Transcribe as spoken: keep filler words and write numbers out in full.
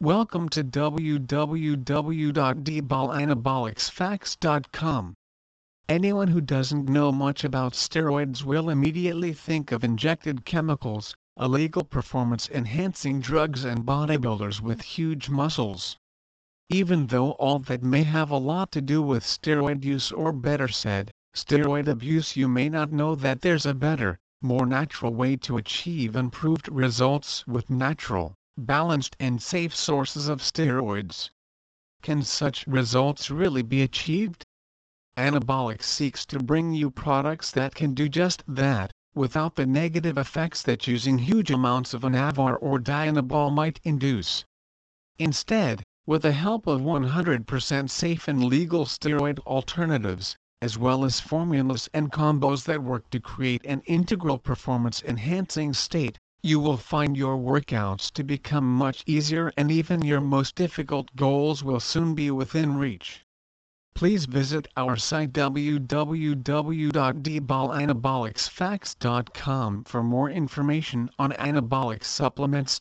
Welcome to w w w dot d b o l anabolics facts dot com. Anyone who doesn't know much about steroids will immediately think of injected chemicals, illegal performance-enhancing drugs, and bodybuilders with huge muscles. Even though all that may have a lot to do with steroid use, or better said, steroid abuse, you may not know that there's a better, more natural way to achieve improved results with natural, balanced and safe sources of steroids. Can such results really be achieved? Anabolics seeks to bring you products that can do just that, without the negative effects that using huge amounts of Anavar or Dianabol might induce. Instead, with the help of one hundred percent safe and legal steroid alternatives, as well as formulas and combos that work to create an integral performance-enhancing state, you will find your workouts to become much easier, and even your most difficult goals will soon be within reach. Please visit our site w w w dot d b o l anabolics facts dot com for more information on anabolic supplements,